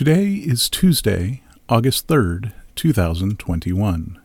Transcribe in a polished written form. Today is Tuesday, August 3rd, 2021.